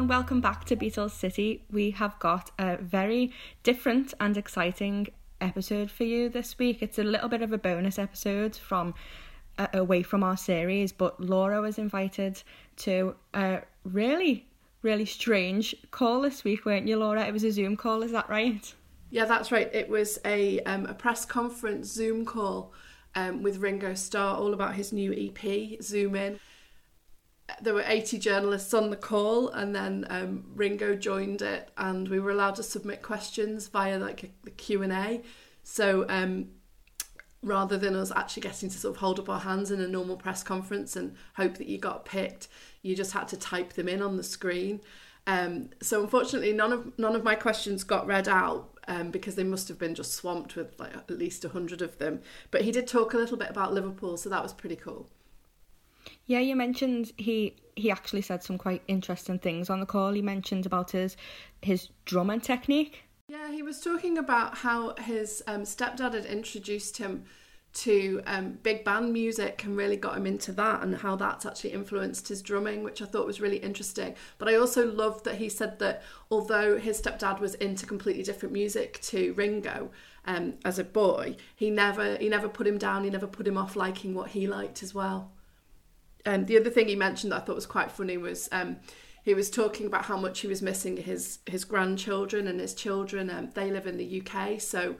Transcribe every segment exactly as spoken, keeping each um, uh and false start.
Welcome back to Beatles City. We have got a very different and exciting episode for you this week. It's a little bit of a bonus episode from uh, away from our series, but Laura was invited to a really, really strange call this week, weren't you, Laura? It was a Zoom call, is that right? Yeah, that's right. It was a, um, a press conference Zoom call um, with Ringo Starr, all about his new E P, Zoom In. There were eighty journalists on the call, and then um, Ringo joined it, and we were allowed to submit questions via like a, the Q and A. So um, rather than us actually getting to sort of hold up our hands in a normal press conference and hope that you got picked, you just had to type them in on the screen. Um, so unfortunately, none of none of my questions got read out um, because they must have been just swamped with like at least a hundred of them. But he did talk a little bit about Liverpool, so that was pretty cool. Yeah, you mentioned he he actually said some quite interesting things on the call. He mentioned about his his drumming technique. Yeah, he was talking about how his um, stepdad had introduced him to um, big band music and really got him into that, and how that's actually influenced his drumming, which I thought was really interesting. But I also loved that he said that although his stepdad was into completely different music to Ringo um, as a boy, he never he never put him down, he never put him off liking what he liked as well. And the other thing he mentioned that I thought was quite funny was um, he was talking about how much he was missing his his grandchildren and his children. Um, they live in the U K, so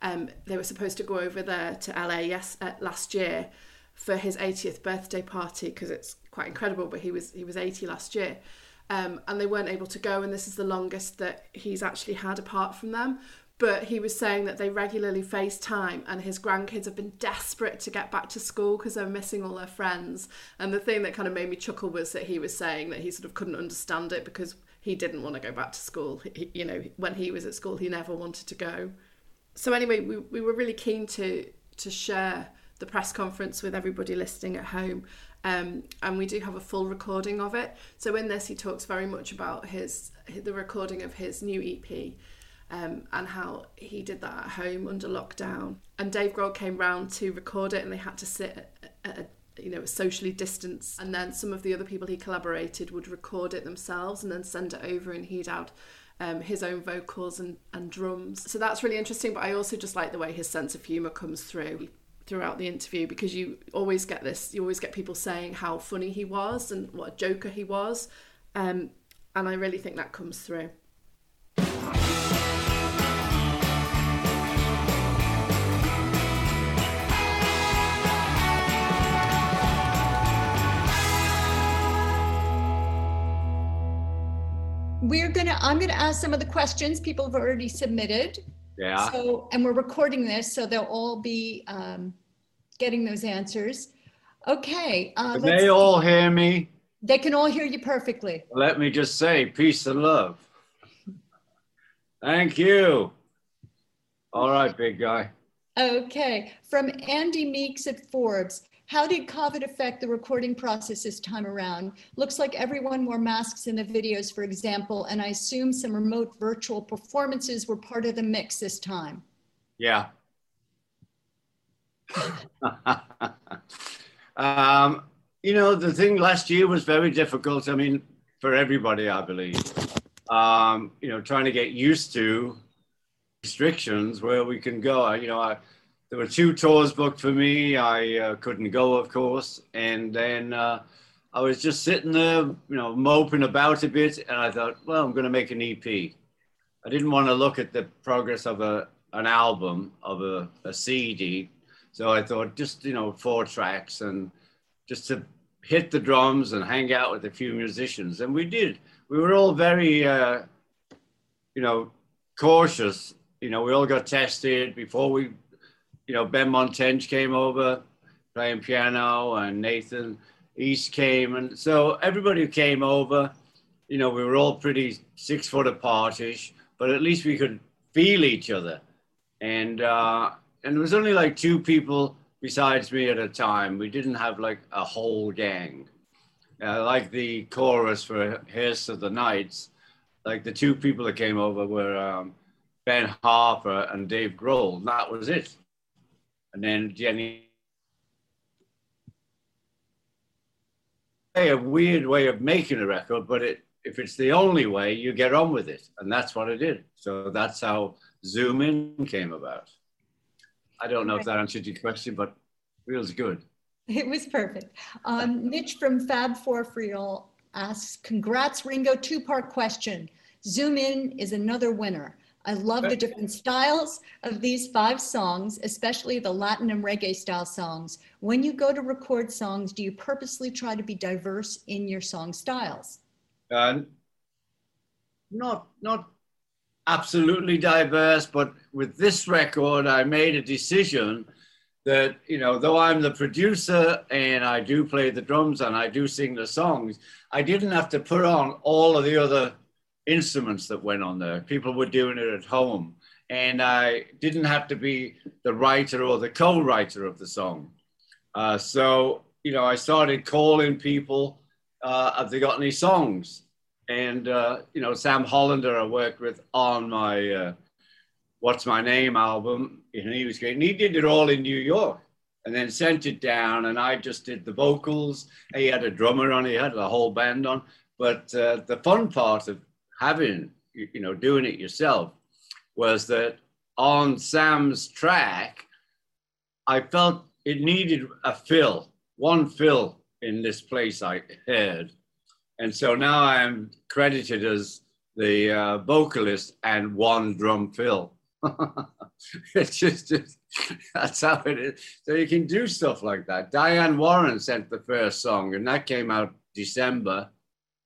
um, they were supposed to go over there to L A yes, uh, last year for his eightieth birthday party, because it's quite incredible, but he was he was eighty last year. Um, and they weren't able to go, and this is the longest that he's actually had apart from them. But he was saying that they regularly FaceTime, and his grandkids have been desperate to get back to school because they're missing all their friends. And the thing that kind of made me chuckle was that he was saying that he sort of couldn't understand it because he didn't want to go back to school. He, you know, when he was at school, he never wanted to go. So anyway, we, we were really keen to to share the press conference with everybody listening at home. Um, and we do have a full recording of it. So in this, he talks very much about his the recording of his new E P. Um, and how he did that at home under lockdown. And Dave Grohl came round to record it, and they had to sit at a, you know, a socially distance. And then some of the other people he collaborated would record it themselves and then send it over, and he'd add um, his own vocals and, and drums. So that's really interesting, but I also just like the way his sense of humour comes through throughout the interview, because you always get this, you always get people saying how funny he was and what a joker he was. Um, and I really think that comes through. We're gonna. I'm gonna ask some of the questions people have already submitted. Yeah. So, and we're recording this, so they'll all be um, getting those answers. Okay. Uh, can they see. All hear me? They can all hear you perfectly. Let me just say, peace and love. Thank you. All right, big guy. Okay. From Andy Meeks at Forbes. How did COVID affect the recording process this time around? Looks like everyone wore masks in the videos, for example, and I assume some remote virtual performances were part of the mix this time. Yeah. um, you know, the thing last year was very difficult. I mean, for everybody, I believe. Um, you know, trying to get used to restrictions where we can go. You know, I... There were two tours booked for me. I uh, couldn't go, of course. And then uh, I was just sitting there, you know, moping about a bit. And I thought, well, I'm going to make an E P. I didn't want to look at the progress of a an album, of a, a C D. So I thought just, you know, four tracks and just to hit the drums and hang out with a few musicians. And we did. We were all very, uh, you know, cautious. You know, we all got tested before we... You know, Ben Montenge came over, playing piano, and Nathan East came. And so everybody who came over, you know, we were all pretty six foot apart-ish, but at least we could feel each other. And, uh, and there was only like two people besides me at a time. We didn't have like a whole gang. Uh, like the chorus for Hearst of the Nights, like the two people that came over were um, Ben Harper and Dave Grohl, and that was it. And then Jenny, a weird way of making a record, but it, if it's the only way, you get on with it. And that's what I did. So that's how Zoom In came about. I don't know if that answered your question, but it feels good. It was perfect. Um, Mitch from Fab Four Friel asks, congrats, Ringo, two-part question. Zoom In is another winner. I love the different styles of these five songs, especially the Latin and reggae style songs. When you go to record songs, do you purposely try to be diverse in your song styles? Uh, not, not absolutely diverse, but with this record, I made a decision that, you know, though I'm the producer and I do play the drums and I do sing the songs, I didn't have to put on all of the other instruments that went on there. People were doing it at home. And I didn't have to be the writer or the co-writer of the song. Uh, so, you know, I started calling people, uh, have they got any songs? And, uh, you know, Sam Hollander I worked with on my uh, What's My Name album, and he was great. And he did it all in New York and then sent it down, and I just did the vocals. He had a drummer on, he had the whole band on. But uh, the fun part of having, you know, doing it yourself was that on Sam's track, I felt it needed a fill, one fill in this place I heard. And so now I am credited as the uh, vocalist and one drum fill. It's just, it's, that's how it is. So you can do stuff like that. Diane Warren sent the first song, and that came out December.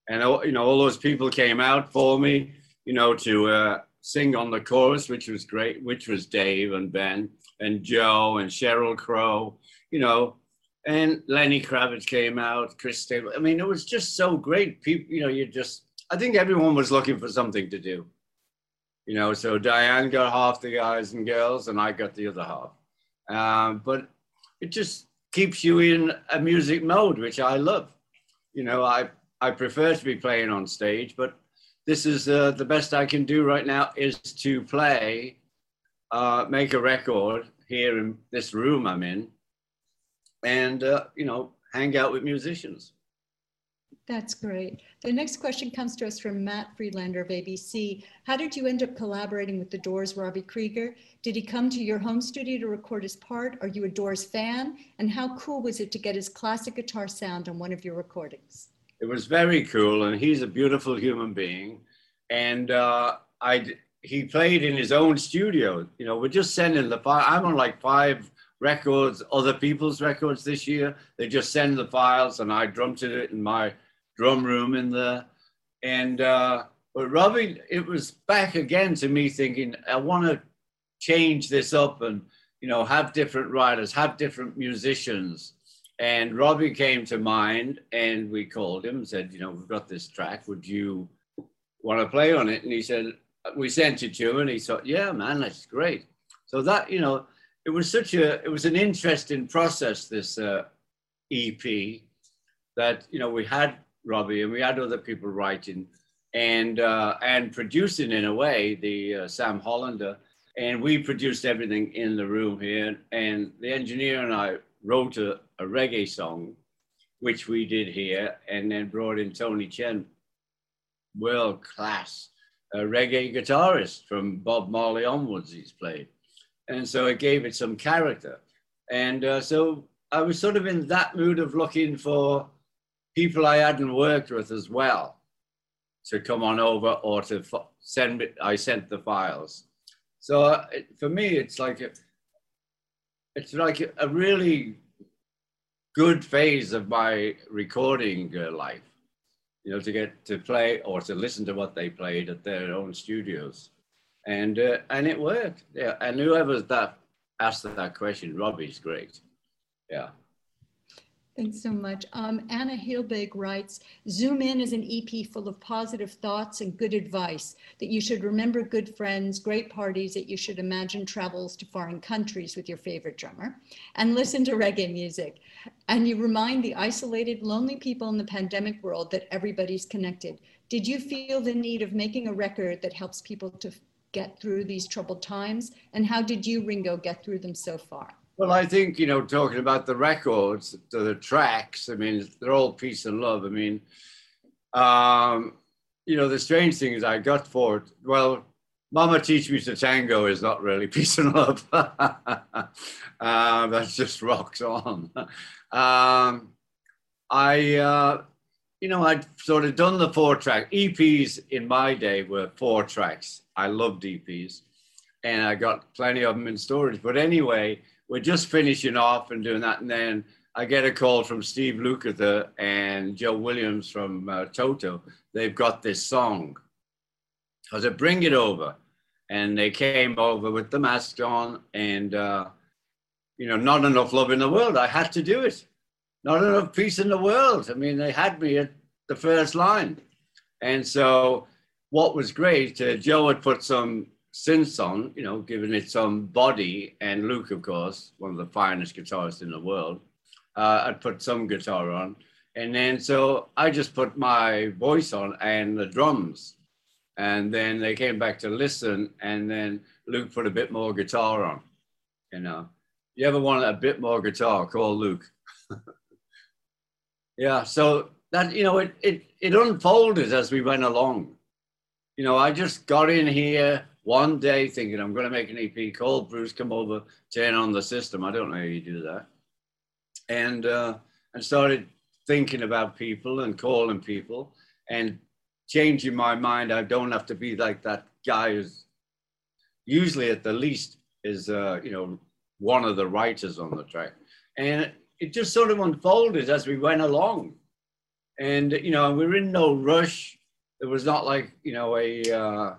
And, you know, all those people came out for me, you know, to uh, sing on the chorus, which was great, which was Dave and Ben and Joe and Cheryl Crow, you know, and Lenny Kravitz came out, Chris Stable. I mean, it was just so great. People, you know, you just, I think everyone was looking for something to do, you know, so Diane got half the guys and girls and I got the other half. Um, but it just keeps you in a music mode, which I love. You know, I... I prefer to be playing on stage, but this is uh, the best I can do right now is to play, uh, make a record here in this room I'm in, and, uh, you know, hang out with musicians. That's great. The next question comes to us from Matt Freelander of A B C. How did you end up collaborating with The Doors' Robbie Krieger? Did he come to your home studio to record his part? Are you a Doors fan? And how cool was it to get his classic guitar sound on one of your recordings? It was very cool, and he's a beautiful human being. And uh, I, he played in his own studio. You know, we're just sending the file. I'm on like five records, other people's records this year. They just send the files, and I drummed it in my drum room in there. And uh, but Robbie, it was back again to me thinking, I want to change this up and, you know, have different writers, have different musicians. And Robbie came to mind, and we called him and said, you know, we've got this track. Would you want to play on it? And he said, we sent it to him. And he thought, yeah, man, that's great. So that, you know, it was such a, it was an interesting process, this uh, E P that, you know, we had Robbie and we had other people writing and, uh, and producing in a way, the uh, Sam Hollander. And we produced everything in the room here. And the engineer and I wrote a, a reggae song, which we did here, and then brought in Tony Chen, world-class uh, reggae guitarist from Bob Marley onwards he's played. And so it gave it some character. And uh, so I was sort of in that mood of looking for people I hadn't worked with as well to come on over or to send me, I sent the files. So uh, it, for me, it's like, a, it's like a, a really good phase of my recording uh, life, you know, to get to play or to listen to what they played at their own studios. And, uh, and it worked, yeah. And whoever that asked that question, Robbie's great, yeah. Thanks so much. Um, Anna Hilbig writes, Zoom In is an E P full of positive thoughts and good advice, that you should remember good friends, great parties, that you should imagine travels to foreign countries with your favorite drummer, and listen to reggae music. And you remind the isolated, lonely people in the pandemic world that everybody's connected. Did you feel the need of making a record that helps people to get through these troubled times? And how did you, Ringo, get through them so far? Well, I think, you know, talking about the records, the, the tracks, I mean, they're all peace and love. I mean, um, you know, the strange thing is I got for it. Well, Mama Teach Me to Tango is not really peace and love. um, that's just rocks on. um, I, uh, you know, I'd sort of done the four track. E Ps in my day were four tracks. I loved E Ps and I got plenty of them in storage. But anyway, we're just finishing off and doing that. And then I get a call from Steve Lukather and Joe Williams from uh, Toto. They've got this song. I said, bring it over. And they came over with the mask on and, uh, you know, not enough love in the world. I had to do it. Not enough peace in the world. I mean, they had me at the first line. And so what was great, uh, Joe had put some synths on, you know, giving it some body, and Luke, of course, one of the finest guitarists in the world, uh, I'd put some guitar on. And then, so I just put my voice on and the drums. And then they came back to listen, and then Luke put a bit more guitar on, you know. You ever want a bit more guitar, call Luke. Yeah, so that, you know, it, it, it unfolded as we went along. You know, I just got in here one day thinking I'm going to make an E P, called Bruce, come over, turn on the system. I don't know how you do that. And uh, and started thinking about people and calling people and changing my mind. I don't have to be like that guy who's usually at the least is, uh, you know, one of the writers on the track. And it just sort of unfolded as we went along. And, you know, we were in no rush. It was not like, you know, a... Uh,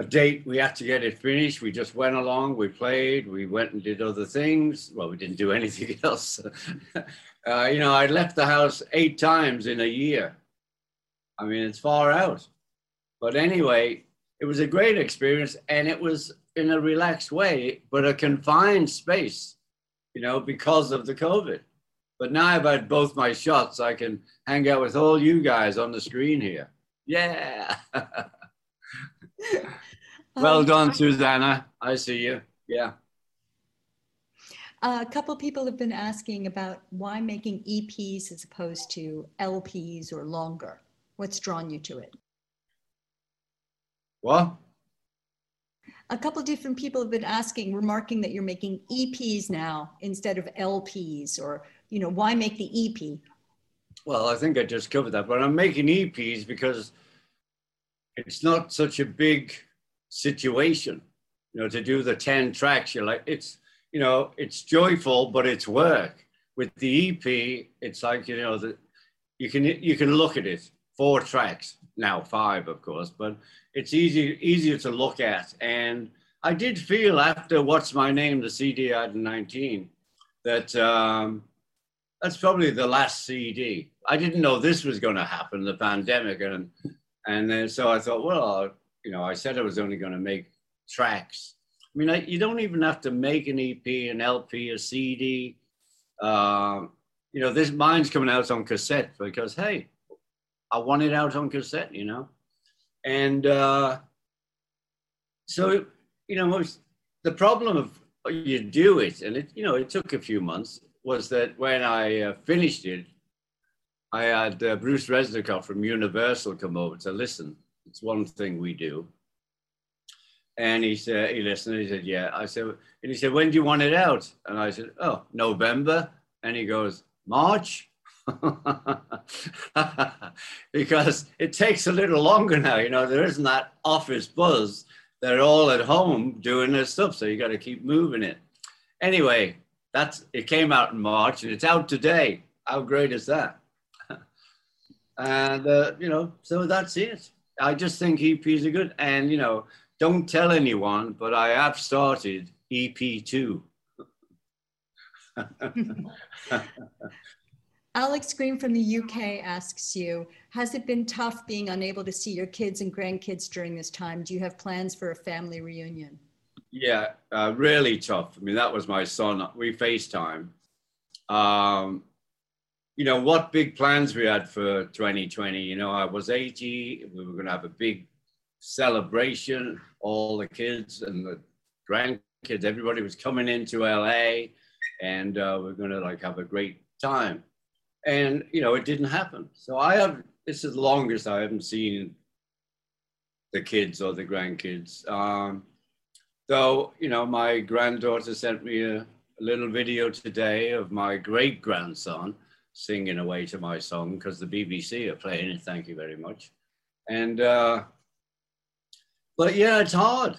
a date, we had to get it finished. We just went along, we played, we went and did other things. Well, we didn't do anything else. uh, you know, I left the house eight times in a year. I mean, it's far out. But anyway, it was a great experience, and it was in a relaxed way, but a confined space, you know, because of the COVID. But now I've had both my shots. I can hang out with all you guys on the screen here. Yeah. Well done, um, Susanna. I see you. Yeah. A couple people have been asking about why making E Ps as opposed to L Ps or longer. What's drawn you to it? What? A couple different people have been asking, remarking that you're making E Ps now instead of L Ps, or, you know, why make the E P? Well, I think I just covered that, but I'm making E Ps because it's not such a big situation, you know, to do the ten tracks. You're like, it's, you know, it's joyful, but it's work. With the E P, it's like, you know, the, you can you can look at it, four tracks, now five, of course, but it's easy, easier to look at. And I did feel after What's My Name, the C D I had in nineteen, that um, that's probably the last C D. I didn't know this was going to happen, the pandemic, and And then, so I thought, well, you know, I said I was only going to make tracks. I mean, I, you don't even have to make an E P, an L P, a C D. Uh, you know, this mine's coming out on cassette because, hey, I want it out on cassette, you know. And uh, so, you know, most, the problem of you do it, and it, you know, it took a few months, was that when I uh, finished it, I had uh, Bruce Resnikoff from Universal come over to listen. It's one thing we do. And he said, he listened, he said, yeah. I said, and he said, when do you want it out? And I said, oh, November. And he goes, March? Because it takes a little longer now. You know, there isn't that office buzz. They're all at home doing their stuff. So you got to keep moving it. Anyway, that's, it came out in March and it's out today. How great is that? And, uh, you know, so that's it. I just think E Ps are good. And, you know, don't tell anyone, but I have started E P two. Alex Green from the U K asks you, has it been tough being unable to see your kids and grandkids during this time? Do you have plans for a family reunion? Yeah, uh, really tough. I mean, that was my son. We FaceTime. Um, you know, what big plans we had for twenty twenty. You know, I was eighty. We were going to have a big celebration. All the kids and the grandkids, everybody was coming into L A, and uh, we're going to like have a great time. And, you know, it didn't happen. So I have, this is the longest I haven't seen the kids or the grandkids. Um, So, you know, my granddaughter sent me a, a little video today of my great-grandson singing away to my song because the B B C are playing it, thank you very much. And, uh, but yeah, it's hard,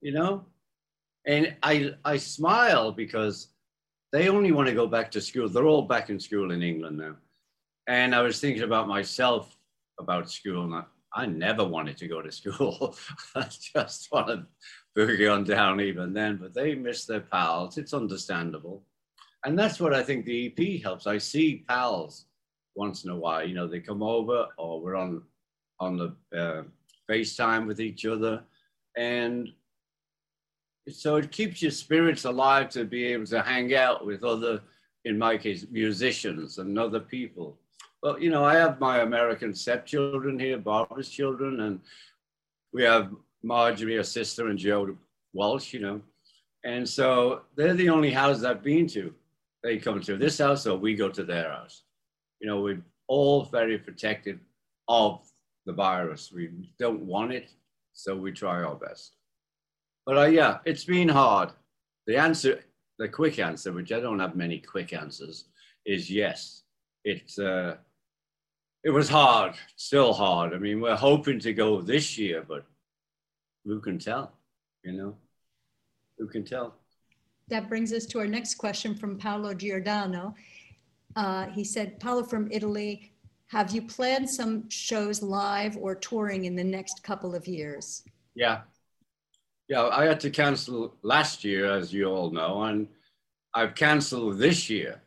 you know? And I, I smile because they only want to go back to school. They're all back in school in England now. And I was thinking about myself about school, and I, I never wanted to go to school. I just wanted boogie on down even then, but they miss their pals. It's understandable. And that's what I think the E P helps. I see pals once in a while. You know, they come over or we're on, on the uh, FaceTime with each other. And so it keeps your spirits alive to be able to hang out with other, in my case, musicians and other people. Well, you know, I have my American stepchildren here, Barbara's children, and we have Marjorie, her sister, and Joe Walsh, you know. And so they're the only houses I've been to. They come to this house or we go to their house. You know, we're all very protective of the virus. We don't want it, so we try our best. But uh, yeah, it's been hard. The answer, the quick answer, which I don't have many quick answers, is yes. It's, uh, it was hard, still hard. I mean, we're hoping to go this year, but who can tell, you know? Who can tell? That brings us to our next question from Paolo Giordano. Uh, he said, Paolo from Italy, have you planned some shows live or touring in the next couple of years? Yeah. Yeah, I had to cancel last year, as you all know, and I've canceled this year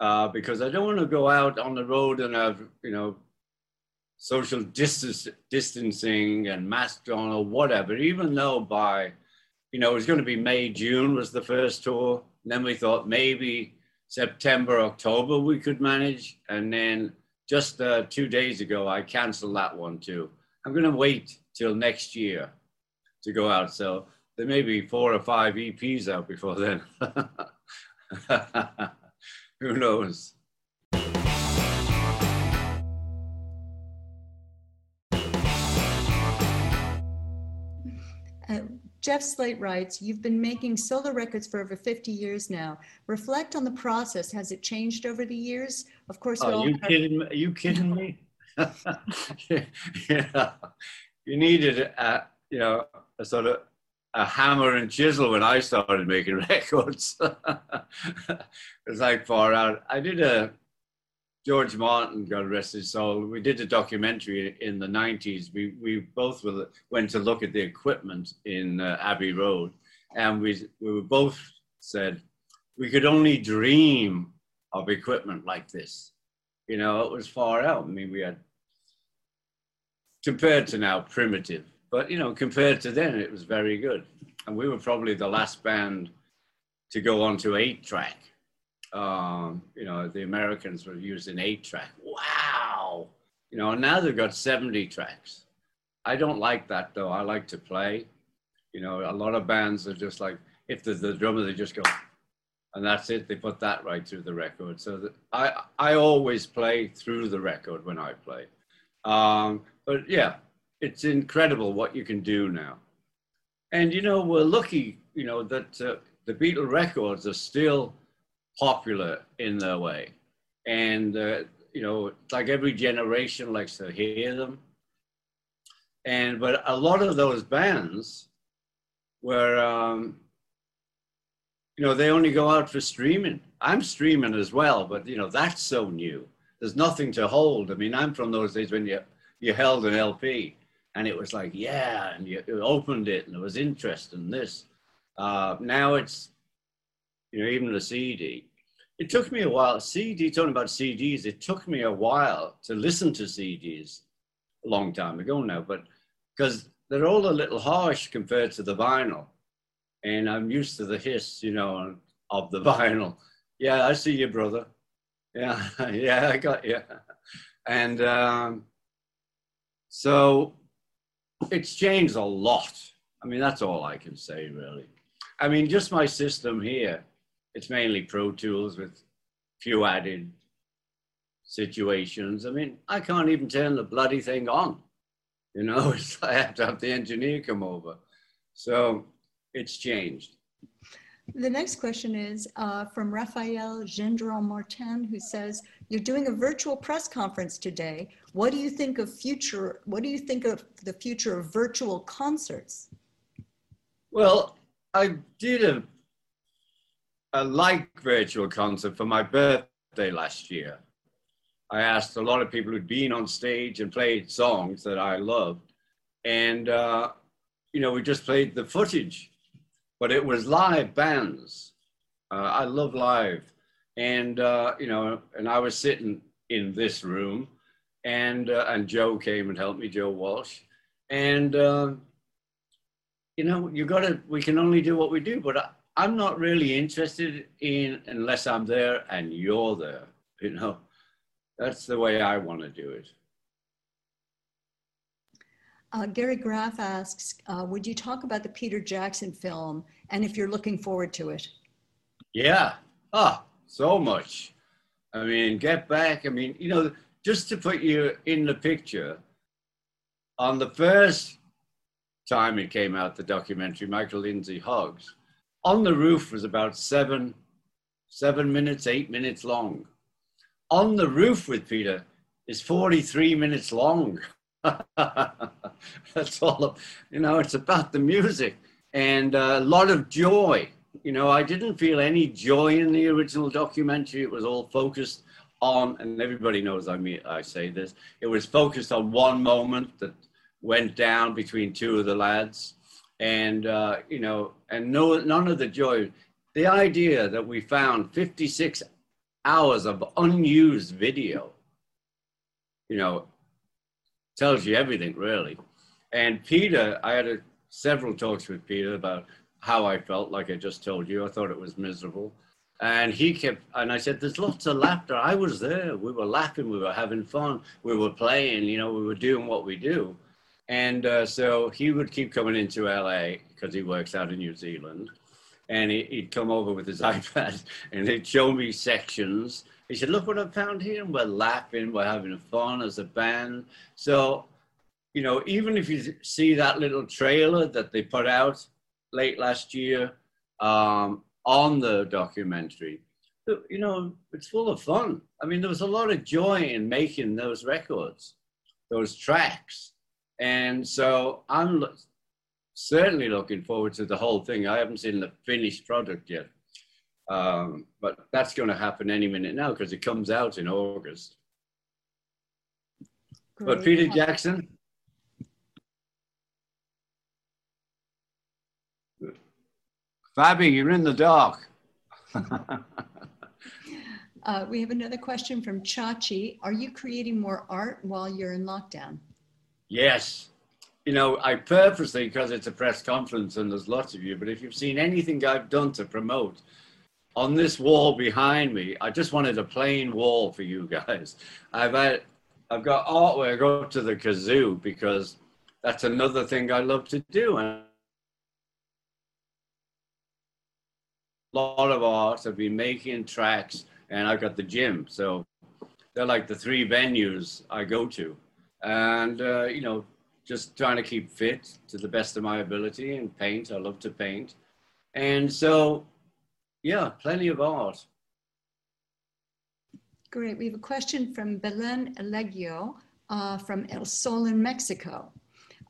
uh, because I don't want to go out on the road and have, you know, social distance, distancing and masked on or whatever, even though by, you know, it was going to be May, June was the first tour. And then we thought maybe September, October we could manage. And then just uh, two days ago, I canceled that one too. I'm going to wait till next year to go out. So there may be four or five E Ps out before then. Who knows? Uh, Jeff Slate writes, you've been making solo records for over fifty years now. Reflect on the process. Has it changed over the years? Of course. Oh, you kidding me? Are you kidding me? Yeah. You needed a, you know, a sort of a hammer and chisel when I started making records. It was like far out. I did a George Martin, God rest his soul, we did a documentary in the nineties. We, we both were, went to look at the equipment in uh, Abbey Road, and we, we were both said, we could only dream of equipment like this. You know, it was far out. I mean, we had, compared to now, primitive, but you know, compared to then, it was very good. And we were probably the last band to go on to eight track. Um, you know, the Americans were using eight track. Wow. You know, and now they've got seventy tracks. I don't like that though. I like to play. You know, a lot of bands are just like, if there's the drummer, they just go, and that's it. They put that right through the record. So that I, I always play through the record when I play. Um, but yeah, it's incredible what you can do now. And, you know, we're lucky, you know, that uh, the Beatle records are still popular in their way, and uh, you know, like every generation likes to hear them. And but a lot of those bands were, um, you know, they only go out for streaming. I'm streaming as well, but you know, that's so new. There's nothing to hold. I mean, I'm from those days when you you held an L P and it was like, yeah, and you opened it and there was interest in this. Uh, now it's you know, even the C D. It took me a while, C D, talking about C Ds, it took me a while to listen to C Ds, a long time ago now, but because they're all a little harsh compared to the vinyl. And I'm used to the hiss, you know, of the vinyl. Yeah, I see you, brother. Yeah, yeah, I got you. And um, so it's changed a lot. I mean, that's all I can say, really. I mean, just my system here, it's mainly Pro Tools with few added situations. I mean, I can't even turn the bloody thing on. You know, it's, I have to have the engineer come over. So it's changed. The next question is uh, from Raphael Gendron-Martin, who says, you're doing a virtual press conference today. What do you think of future, what do you think of the future of virtual concerts? Well, I did a, a like virtual concert for my birthday last year. I asked a lot of people who'd been on stage and played songs that I loved. And, uh, you know, we just played the footage. But it was live bands. Uh, I love live. And, uh, you know, and I was sitting in this room and, uh, and Joe came and helped me, Joe Walsh. And, uh, you know, you gotta, we can only do what we do, but I, I'm not really interested in unless I'm there and you're there, you know. That's the way I wanna do it. Uh, Gary Graff asks, uh, would you talk about the Peter Jackson film and if you're looking forward to it? Yeah, ah, so much. I mean, Get Back, I mean, you know, just to put you in the picture, on the first time it came out, the documentary, Michael Lindsay Hogg, On the Roof was about seven, seven minutes, eight minutes long. On the Roof with Peter is forty-three minutes long. That's all of, you know, it's about the music and a lot of joy. You know, I didn't feel any joy in the original documentary. It was all focused on, and everybody knows I mean, I say this, it was focused on one moment that went down between two of the lads and, uh, you know, and no, none of the joy. The idea that we found fifty-six hours of unused video, you know, tells you everything, really. And Peter, I had a, several talks with Peter about how I felt, like I just told you. I thought it was miserable. And he kept, and I said, there's lots of laughter. I was there. We were laughing. We were having fun. We were playing, you know, we were doing what we do. And uh, so he would keep coming into L A because he works out in New Zealand. And he, he'd come over with his iPad and he'd show me sections. He said, look what I found here. And we're laughing, we're having fun as a band. So, you know, even if you see that little trailer that they put out late last year um, on the documentary, you know, it's full of fun. I mean, there was a lot of joy in making those records, those tracks. And so I'm lo- certainly looking forward to the whole thing. I haven't seen the finished product yet. Um, but that's going to happen any minute now because it comes out in August. Great. But Peter Jackson? Fabi, you're in the dark. uh, we have another question from Chachi. Are you creating more art while you're in lockdown? Yes. You know, I purposely, because it's a press conference and there's lots of you, but if you've seen anything I've done to promote, on this wall behind me, I just wanted a plain wall for you guys. I've had, I've got artwork up to the kazoo because that's another thing I love to do. And a lot of art, I've been making tracks and I've got the gym. So they're like the three venues I go to. And, uh, you know, just trying to keep fit to the best of my ability and paint. I love to paint. And so, yeah, plenty of art. Great. We have a question from Belen Elegio uh, from El Sol in Mexico.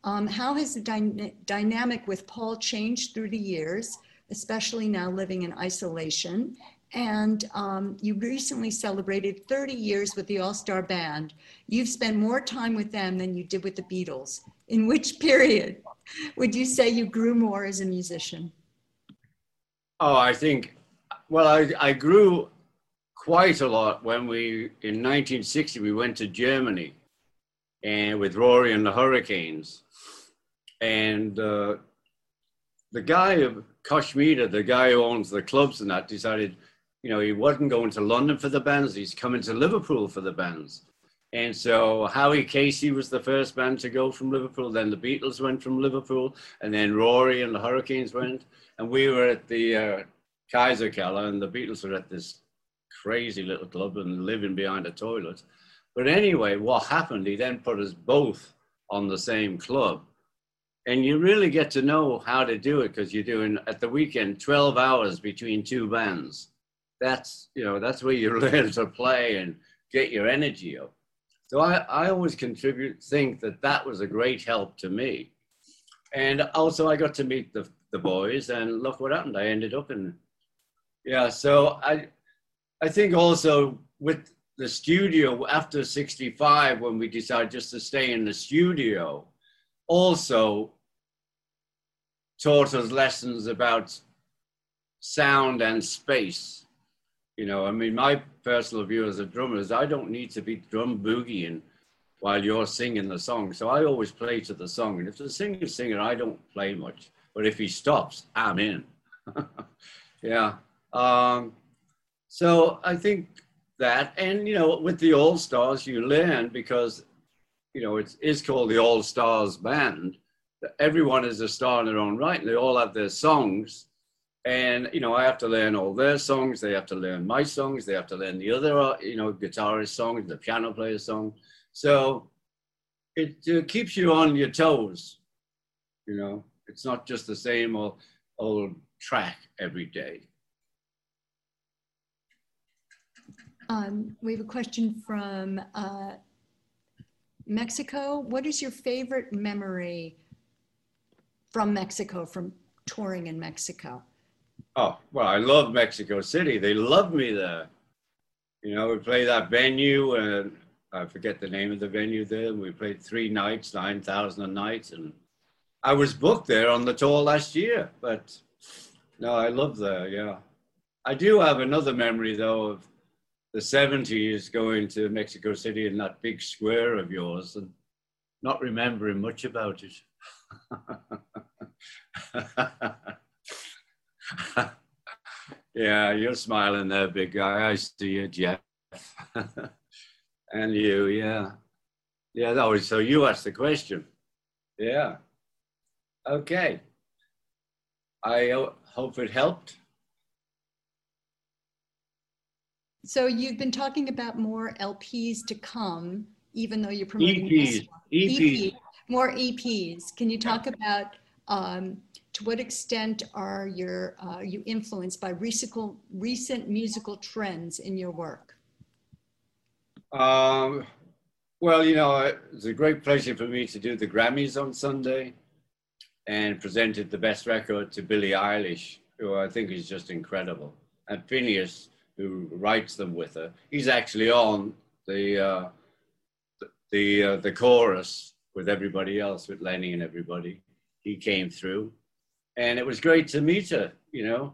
Um, how has the dyna dynamic with Paul changed through the years, especially now living in isolation? And um, you recently celebrated thirty years with the All-Star Band. You've spent more time with them than you did with the Beatles. In which period would you say you grew more as a musician? Oh, I think Well, I, I grew quite a lot when we, in nineteen sixty, we went to Germany and with Rory and the Hurricanes. And uh, the guy of Koschmider, the guy who owns the clubs and that, decided, you know, he wasn't going to London for the bands, he's coming to Liverpool for the bands. And so Howie Casey was the first band to go from Liverpool, then the Beatles went from Liverpool, and then Rory and the Hurricanes went. And we were at the uh, Kaiser Keller, and the Beatles were at this crazy little club and living behind a toilet. But anyway, what happened, he then put us both on the same club. And you really get to know how to do it because you're doing, at the weekend, twelve hours between two bands. That's, you know, that's where you learn to play and get your energy up. So I, I always contribute, think that that was a great help to me. And also I got to meet the, the boys, and look what happened. I ended up in, yeah. So I, I think also with the studio after sixty-five, when we decided just to stay in the studio, also taught us lessons about sound and space. You know, I mean, my personal view as a drummer is I don't need to be drum boogieing while you're singing the song. So I always play to the song. And if the singer's singing, I don't play much. But if he stops, I'm in. Yeah. Um, so I think that, and, you know, with the All-Stars, you learn because, you know, it is called the All-Stars Band. Everyone is a star in their own right, and they all have their songs. And, you know, I have to learn all their songs. They have to learn my songs. They have to learn the other, you know, guitarist songs, the piano player's song. So it uh, keeps you on your toes. You know, it's not just the same old, old track every day. Um, we have a question from uh, Mexico. What is your favorite memory from Mexico, from touring in Mexico? Oh, well, I love Mexico City. They love me there. You know, we played that venue, and I forget the name of the venue there. We played three nights, nine thousand a night. And I was booked there on the tour last year, but no, I love there, yeah. I do have another memory, though, of the seventies going to Mexico City in that big square of yours and not remembering much about it. Yeah, you're smiling there, big guy. I see you, Jeff. And you, yeah. Yeah, that was, so you asked the question. Yeah. Okay. I hope it helped. So you've been talking about more L Ps to come, even though you're promoting E Ps. E Ps. E P, more E Ps. Can you talk about um, to what extent are your, uh, you influenced by recent, recent musical trends in your work? Um, well, you know, it's a great pleasure for me to do the Grammys on Sunday and presented the best record to Billie Eilish, who I think is just incredible. And Phineas, who writes them with her, he's actually on the, uh, the, uh, the chorus with everybody else, with Lenny and everybody. He came through. And it was great to meet her, you know,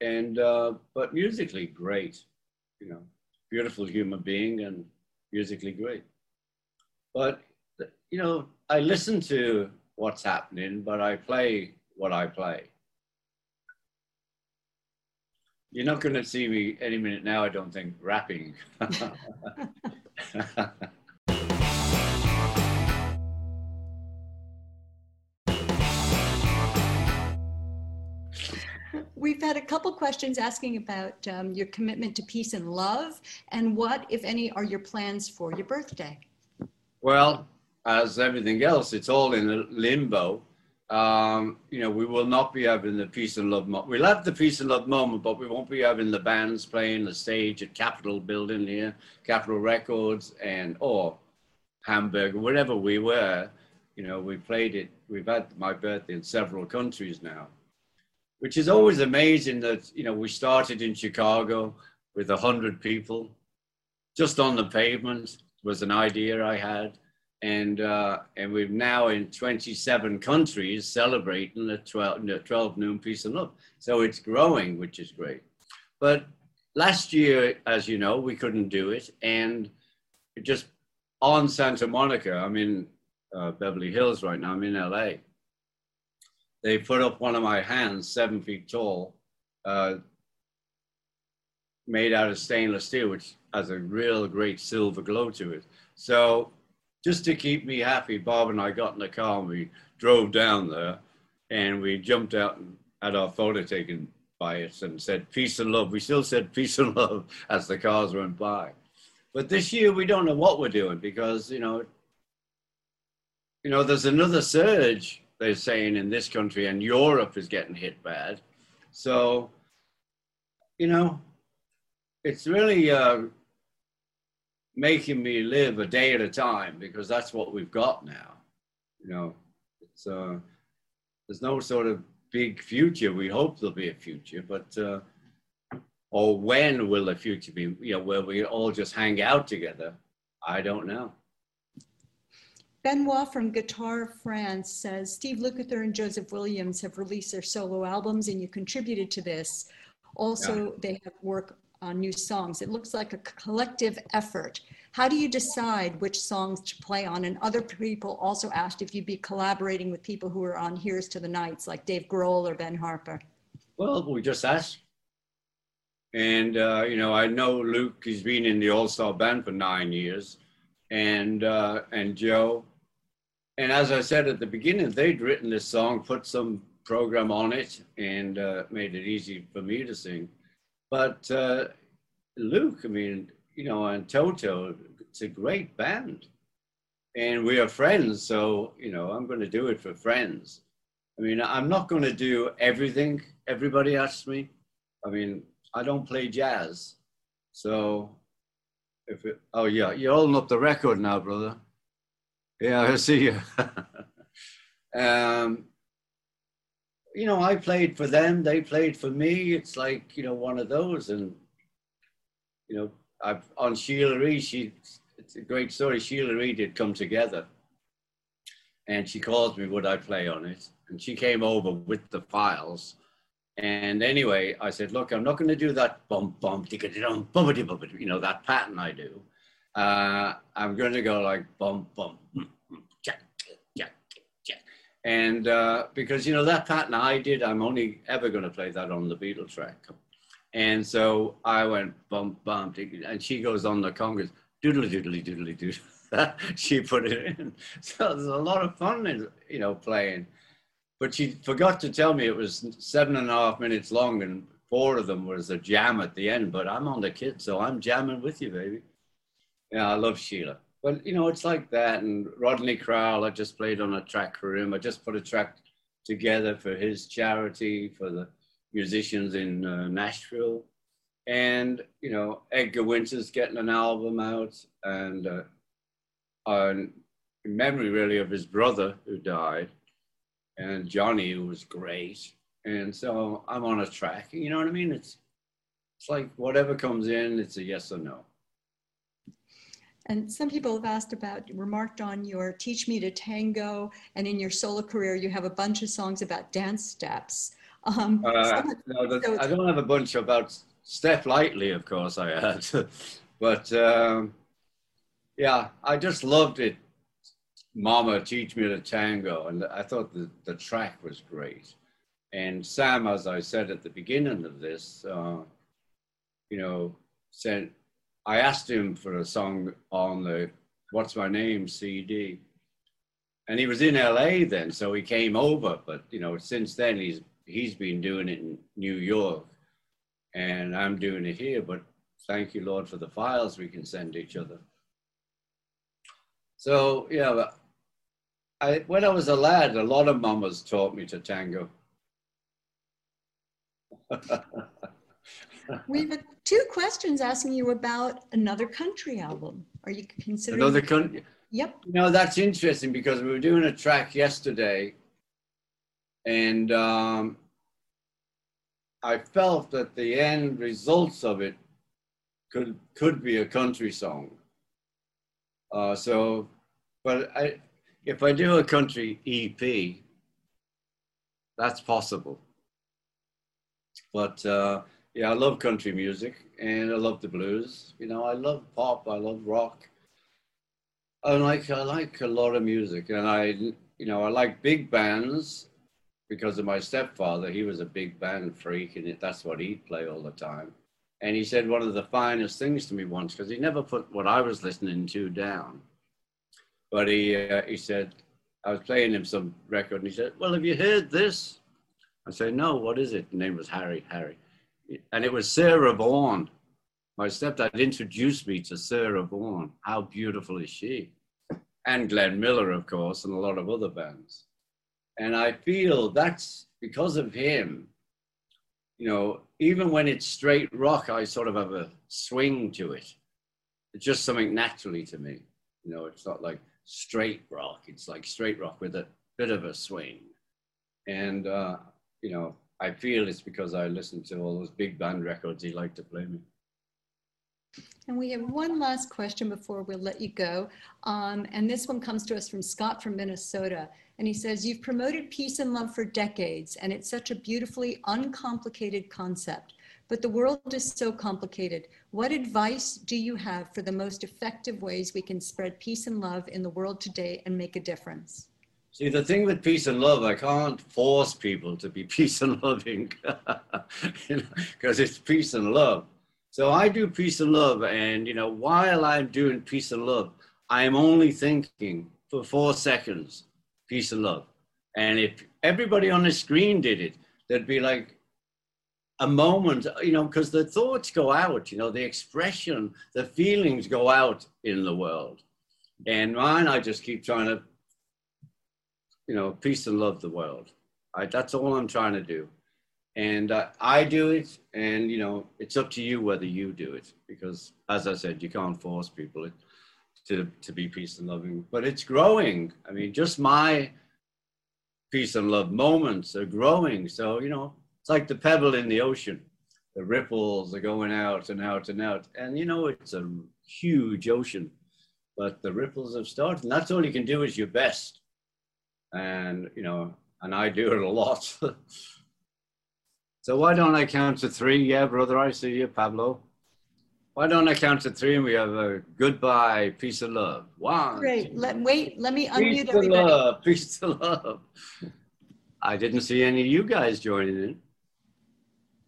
and, uh, but musically great, you know, beautiful human being and musically great. But, you know, I listen to what's happening, but I play what I play. You're not gonna see me any minute now, I don't think, rapping. We've had a couple questions asking about um, your commitment to peace and love, and what, if any, are your plans for your birthday? Well, as everything else, it's all in limbo. Um, you know, we will not be having the peace and love moment. We'll have the peace and love moment, but we won't be having the bands playing the stage at Capitol Building here, Capitol Records, and or Hamburg, wherever we were. You know, we played it. We've had my birthday in several countries now, which is always amazing that, you know, we started in Chicago with a hundred people. Just on the pavement was an idea I had. And, uh, and we're now in twenty-seven countries celebrating the twelve noon Peace and Love. So it's growing, which is great. But last year, as you know, we couldn't do it. And just on Santa Monica, I'm in uh, Beverly Hills right now, I'm in L A. They put up one of my hands, seven feet tall, uh, made out of stainless steel, which has a real great silver glow to it. So just to keep me happy, Bob and I got in the car and we drove down there and we jumped out and had our photo taken by us and said, peace and love. We still said peace and love as the cars went by. But this year we don't know what we're doing because, you know, you know, there's another surge they're saying in this country, and Europe is getting hit bad. So, you know, it's really uh, making me live a day at a time, because that's what we've got now. You know, it's, uh, there's no sort of big future. We hope there'll be a future, but, uh, or when will the future be, you know, where we all just hang out together? I don't know. Benoit from Guitar France says, Steve Lukather and Joseph Williams have released their solo albums and you contributed to this. Also, yeah. They have work on new songs. It looks like a collective effort. How do you decide which songs to play on? And other people also asked if you'd be collaborating with people who are on Here's to the Nights, like Dave Grohl or Ben Harper. Well, we just asked. And, uh, you know, I know Luke, he's been in the All-Star Band for nine years. And, uh, and Joe. And as I said at the beginning, they'd written this song, put some program on it, and uh, made it easy for me to sing. But uh, Luke, I mean, you know, and Toto, it's a great band. And we are friends, so, you know, I'm going to do it for friends. I mean, I'm not going to do everything everybody asks me. I mean, I don't play jazz. So, if it, oh yeah, you're holding up the record now, brother. Yeah, I see you. um, you know, I played for them, they played for me. It's like, you know, one of those. And, you know, I've, on Sheila Reed, she, it's a great story. Sheila Reed had come together and she called me, would I play on it? And she came over with the files. And anyway, I said, look, I'm not going to do that bum bum digga-dum bubbity bubbity, you know, that pattern I do. Uh, I'm going to go like bum bum, jack, jack, jack. And uh, because, you know, that pattern I did, I'm only ever going to play that on the Beatle track. And so I went bum bum, and she goes on the congas, doodly doodly doodly doodle. She put it in. So there's a lot of fun in, you know, playing. But she forgot to tell me it was seven and a half minutes long and four of them was a jam at the end, but I'm on the kid, so I'm jamming with you, baby. Yeah, I love Sheila. But, you know, it's like that. And Rodney Crowell, I just played on a track for him. I just put a track together for his charity, for the musicians in uh, Nashville. And, you know, Edgar Winter's getting an album out. And uh, on, in memory, really, of his brother who died. And Johnny was great. And so I'm on a track, you know what I mean? It's, it's like whatever comes in, it's a yes or no. And some people have asked about, remarked on your Teach Me to Tango, and in your solo career, you have a bunch of songs about dance steps. Um, uh, no, that's, so I don't have a bunch about Step Lightly, of course I had, but um, yeah, I just loved it. Mama, Teach Me to Tango. And I thought the, the track was great. And Sam, as I said at the beginning of this, uh, you know, said, I asked him for a song on the What's My Name C D. And he was in L A then, so he came over. But, you know, since then, he's he's been doing it in New York. And I'm doing it here. But thank you, Lord, for the files we can send each other. So, yeah. But I, when I was a lad, a lot of mamas taught me to tango. We have two questions asking you about another country album. Are you considering another country? Yep. You know, that's interesting because we were doing a track yesterday, and um, I felt that the end results of it could could be a country song. Uh, so, but I, if I do a country E P, that's possible. But uh, Yeah, I love country music and I love the blues. You know, I love pop, I love rock. I like, I like a lot of music, and I, you know, I like big bands because of my stepfather. He was a big band freak, and that's what he'd play all the time. And he said one of the finest things to me once, because he never put what I was listening to down. But he, uh, he said, I was playing him some record, and he said, well, have you heard this? I said, no, what is it? The name was Harry, Harry. And it was Sarah Vaughan. My stepdad introduced me to Sarah Vaughan. How beautiful is she? And Glenn Miller, of course, and a lot of other bands. And I feel that's because of him. You know, even when it's straight rock, I sort of have a swing to it. It's just something naturally to me. You know, it's not like straight rock. It's like straight rock with a bit of a swing. And, uh, you know, I feel it's because I listened to all those big band records he liked to play me. And we have one last question before we'll let you go. Um, and this one comes to us from Scott from Minnesota. And he says, you've promoted peace and love for decades, and it's such a beautifully uncomplicated concept. But the world is so complicated. What advice do you have for the most effective ways we can spread peace and love in the world today and make a difference? See, the thing with peace and love, I can't force people to be peace and loving, you know, because it's peace and love. So I do peace and love, and you know, while I'm doing peace and love, I'm only thinking for four seconds, peace and love. And if everybody on the screen did it, there'd be like a moment, you know, because the thoughts go out, you know, the expression, the feelings go out in the world. And mine, I just keep trying to, you know, peace and love the world. I, that's all I'm trying to do. And uh, I do it, and, you know, it's up to you whether you do it, because, as I said, you can't force people to, to be peace and loving. But it's growing. I mean, just my peace and love moments are growing. So, you know, it's like the pebble in the ocean. The ripples are going out and out and out. And, you know, it's a huge ocean, but the ripples have started. And that's all you can do is your best. And, you know, and I do it a lot. So why don't I count to three? Yeah, brother, I see you, Pablo. Why don't I count to three and we have a goodbye, peace and love. One. Great, let, wait, let me unmute everybody. Peace to love, peace to love. I didn't see any of you guys joining in.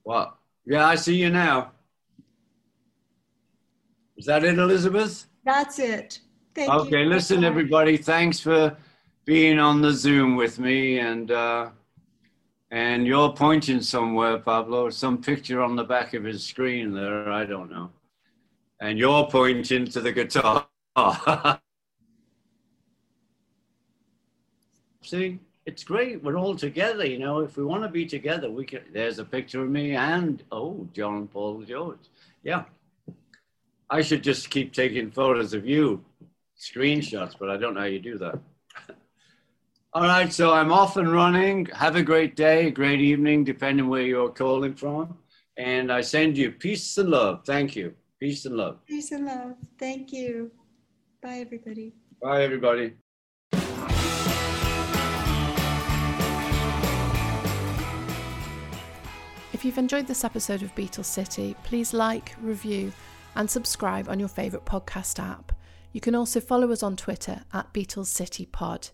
What? Yeah, I see you now. Is that it, Elizabeth? That's it. Thank you. Okay, listen, everybody, thanks for being on the Zoom with me, and uh, and you're pointing somewhere, Pablo, some picture on the back of his screen there, I don't know. And you're pointing to the guitar. See, it's great, we're all together, you know, if we want to be together, we can. There's a picture of me and, oh, John Paul George. Yeah, I should just keep taking photos of you, screenshots, but I don't know how you do that. All right, so I'm off and running. Have a great day, great evening, depending where you're calling from. And I send you peace and love. Thank you. Peace and love. Peace and love. Thank you. Bye, everybody. Bye, everybody. If you've enjoyed this episode of Beatles City, please like, review, and subscribe on your favorite podcast app. You can also follow us on Twitter at Beatles City Pod.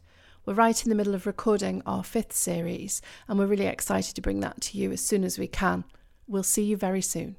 We're right in the middle of recording our fifth series, and we're really excited to bring that to you as soon as we can. We'll see you very soon.